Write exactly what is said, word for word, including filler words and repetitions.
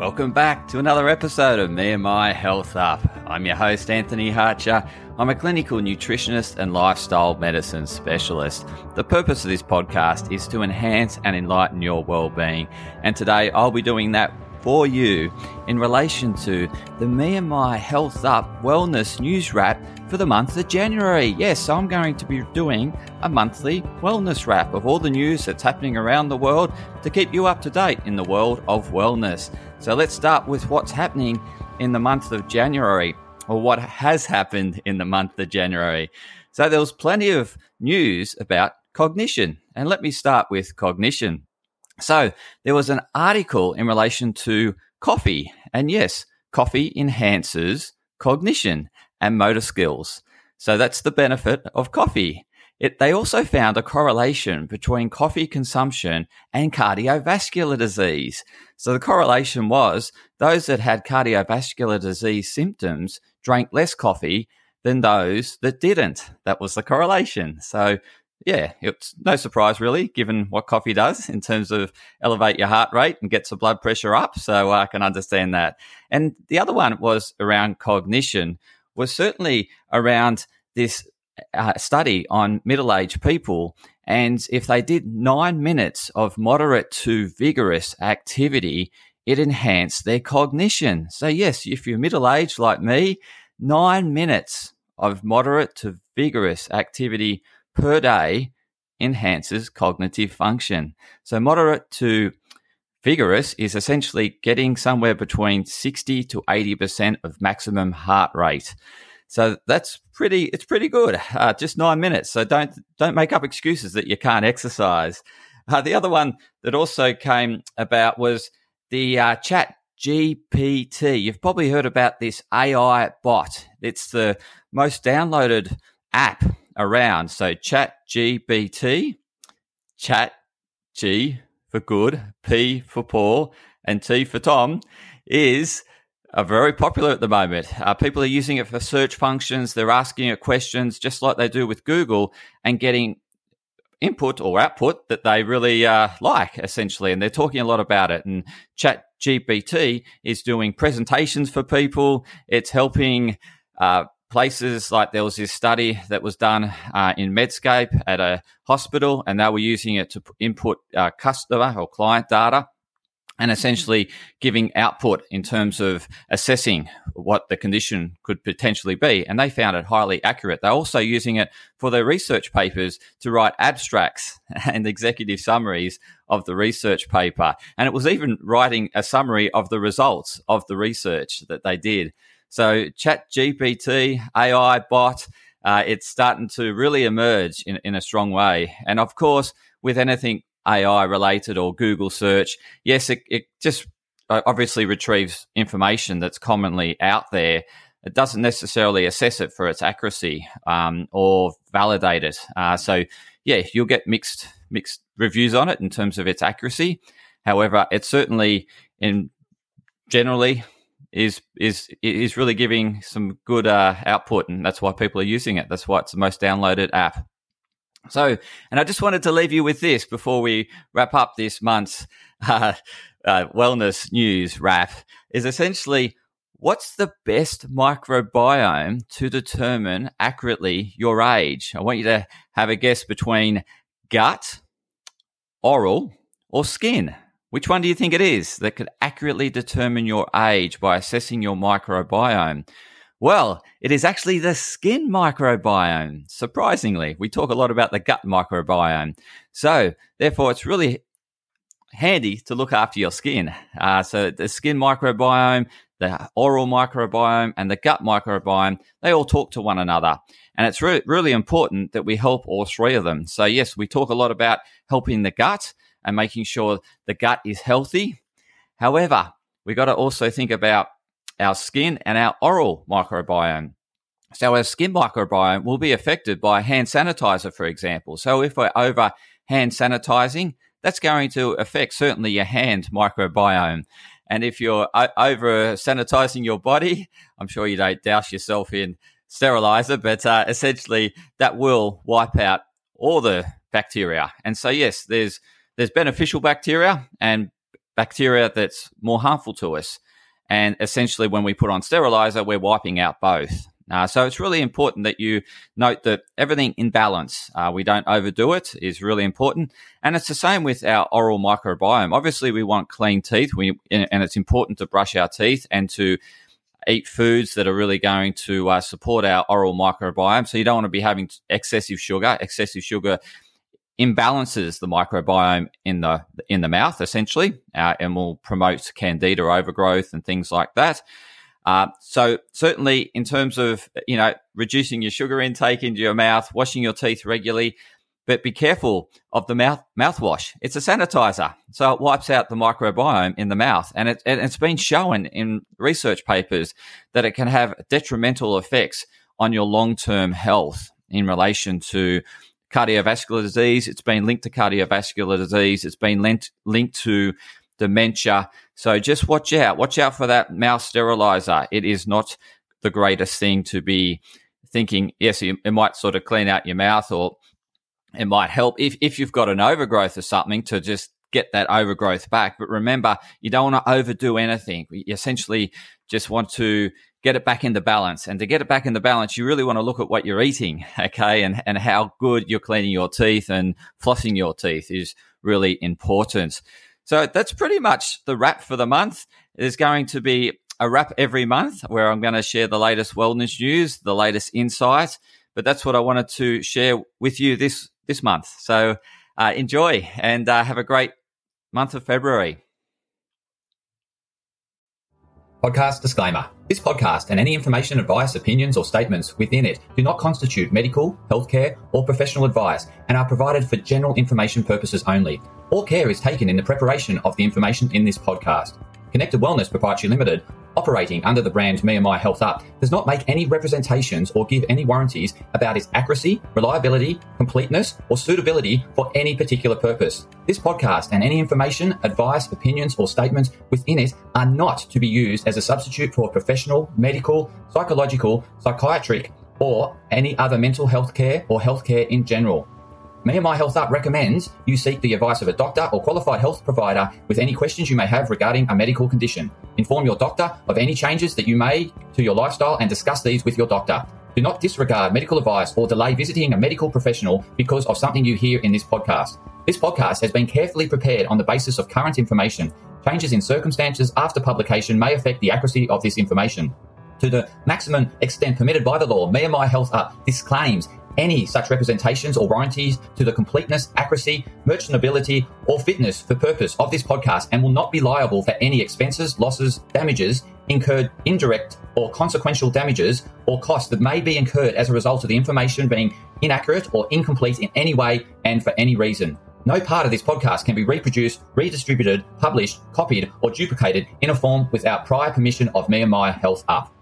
Welcome back to another episode of Me and My Health Up. I'm your host, Anthony Hartcher. I'm a clinical nutritionist and lifestyle medicine specialist. The purpose of this podcast is to enhance and enlighten your well-being. And today I'll be doing that for you in relation to the Me and My Health Up Wellness News Wrap for the month of January. Yes, I'm going to be doing a monthly wellness wrap of all the news that's happening around the world to keep you up to date in the world of wellness. So let's start with what's happening in the month of January, or what has happened in the month of January. So there was plenty of news about cognition, and let me start with cognition. So there was an article in relation to coffee, and yes, coffee enhances cognition and motor skills. So that's the benefit of coffee. It, they also found a correlation between coffee consumption and cardiovascular disease. So the correlation was those that had cardiovascular disease symptoms drank less coffee than those that didn't. That was the correlation. So yeah, it's no surprise really, given what coffee does in terms of elevate your heart rate and gets the blood pressure up. So I can understand that. And the other one was around cognition, was certainly around this uh, study on middle-aged people. And if they did nine minutes of moderate to vigorous activity, it enhanced their cognition. So yes, if you're middle-aged like me, nine minutes of moderate to vigorous activity per day enhances cognitive function. So moderate to vigorous is essentially getting somewhere between sixty to eighty percent of maximum heart rate. So that's pretty, it's pretty good, uh, just nine minutes. So don't, don't make up excuses that you can't exercise. Uh, the other one that also came about was the uh, ChatGPT. You've probably heard about this A I bot. It's the most downloaded app around. So ChatGPT, Chat G for good, P for Paul, and T for Tom is uh, very popular at the moment. Uh, people are using it for search functions. They're asking it questions just like they do with Google and getting input or output that they really uh, like, essentially. And they're talking a lot about it. And ChatGPT is doing presentations for people. It's helping uh places like there was this study that was done uh, in Medscape at a hospital, and they were using it to input uh, customer or client data and essentially giving output in terms of assessing what the condition could potentially be. And they found it highly accurate. They're also using it for their research papers to write abstracts and executive summaries of the research paper. And it was even writing a summary of the results of the research that they did. So ChatGPT, A I bot, uh, it's starting to really emerge in, in a strong way. And of course, with anything A I related or Google search, yes, it, it just obviously retrieves information that's commonly out there. It doesn't necessarily assess it for its accuracy um, or validate it. Uh, so yeah, you'll get mixed mixed reviews on it in terms of its accuracy. However, it's certainly in generally is is is really giving some good uh, output, and that's why people are using it. That's why it's the most downloaded app. So, and I just wanted to leave you with this before we wrap up this month's uh, uh, wellness news wrap, is essentially what's the best microbiome to determine accurately your age? I want you to have a guess between gut, oral, or skin. Which one do you think it is that could accurately determine your age by assessing your microbiome? Well, it is actually the skin microbiome. Surprisingly, we talk a lot about the gut microbiome. So therefore, it's really handy to look after your skin. Uh, so the skin microbiome, the oral microbiome, and the gut microbiome, they all talk to one another. And it's re- really important that we help all three of them. So yes, we talk a lot about helping the gut and making sure the gut is healthy. However, we got to also think about our skin and our oral microbiome. So our skin microbiome will be affected by hand sanitizer, for example. So if we're over hand sanitizing, that's going to affect certainly your hand microbiome. And if you're over sanitizing your body, I'm sure you don't douse yourself in sterilizer, but uh, essentially that will wipe out all the bacteria. And so yes, there's There's beneficial bacteria and bacteria that's more harmful to us. And essentially, when we put on sterilizer, we're wiping out both. Uh, so it's really important that you note that everything in balance, uh, we don't overdo it, is really important. And it's the same with our oral microbiome. Obviously, we want clean teeth, we, and it's important to brush our teeth and to eat foods that are really going to uh, support our oral microbiome. So you don't want to be having excessive sugar. Excessive sugar imbalances the microbiome in the in the mouth, essentially, uh, and will promote candida overgrowth and things like that. Uh, so certainly in terms of, you know, reducing your sugar intake into your mouth, washing your teeth regularly, but be careful of the mouth mouthwash. It's a sanitizer, so it wipes out the microbiome in the mouth. And it, and it's been shown in research papers that it can have detrimental effects on your long-term health in relation to cardiovascular disease. It's been linked to cardiovascular disease. It's been linked, linked to dementia. So just watch out. Watch out for that mouth sterilizer. It is not the greatest thing to be thinking, yes, it might sort of clean out your mouth, or it might help if, if you've got an overgrowth or something, to just get that overgrowth back. But remember, you don't want to overdo anything. You essentially just want to get it back into balance. And to get it back into balance, you really want to look at what you're eating, okay, and, and how good you're cleaning your teeth, and flossing your teeth is really important. So that's pretty much the wrap for the month. There's going to be a wrap every month where I'm going to share the latest wellness news, the latest insights. But that's what I wanted to share with you this this month. So uh, enjoy and uh, have a great month of February. Podcast disclaimer. This podcast and any information, advice, opinions or statements within it do not constitute medical, healthcare or professional advice, and are provided for general information purposes only. All care is taken in the preparation of the information in this podcast. Connected Wellness Pty Limited, operating under the brand Me and My Health Up, does not make any representations or give any warranties about its accuracy, reliability, completeness, or suitability for any particular purpose. This podcast and any information, advice, opinions, or statements within it are not to be used as a substitute for professional, medical, psychological, psychiatric, or any other mental health care or health care in general. Me and My Health Up recommends you seek the advice of a doctor or qualified health provider with any questions you may have regarding a medical condition. Inform your doctor of any changes that you made to your lifestyle and discuss these with your doctor. Do not disregard medical advice or delay visiting a medical professional because of something you hear in this podcast. This podcast has been carefully prepared on the basis of current information. Changes in circumstances after publication may affect the accuracy of this information. To the maximum extent permitted by the law, Me and My Health Up disclaims any such representations or warranties to the completeness, accuracy, merchantability, or fitness for purpose of this podcast, and will not be liable for any expenses, losses, damages, incurred indirect or consequential damages, or costs that may be incurred as a result of the information being inaccurate or incomplete in any way and for any reason. No part of this podcast can be reproduced, redistributed, published, copied, or duplicated in a form without prior permission of Me and My Health Up.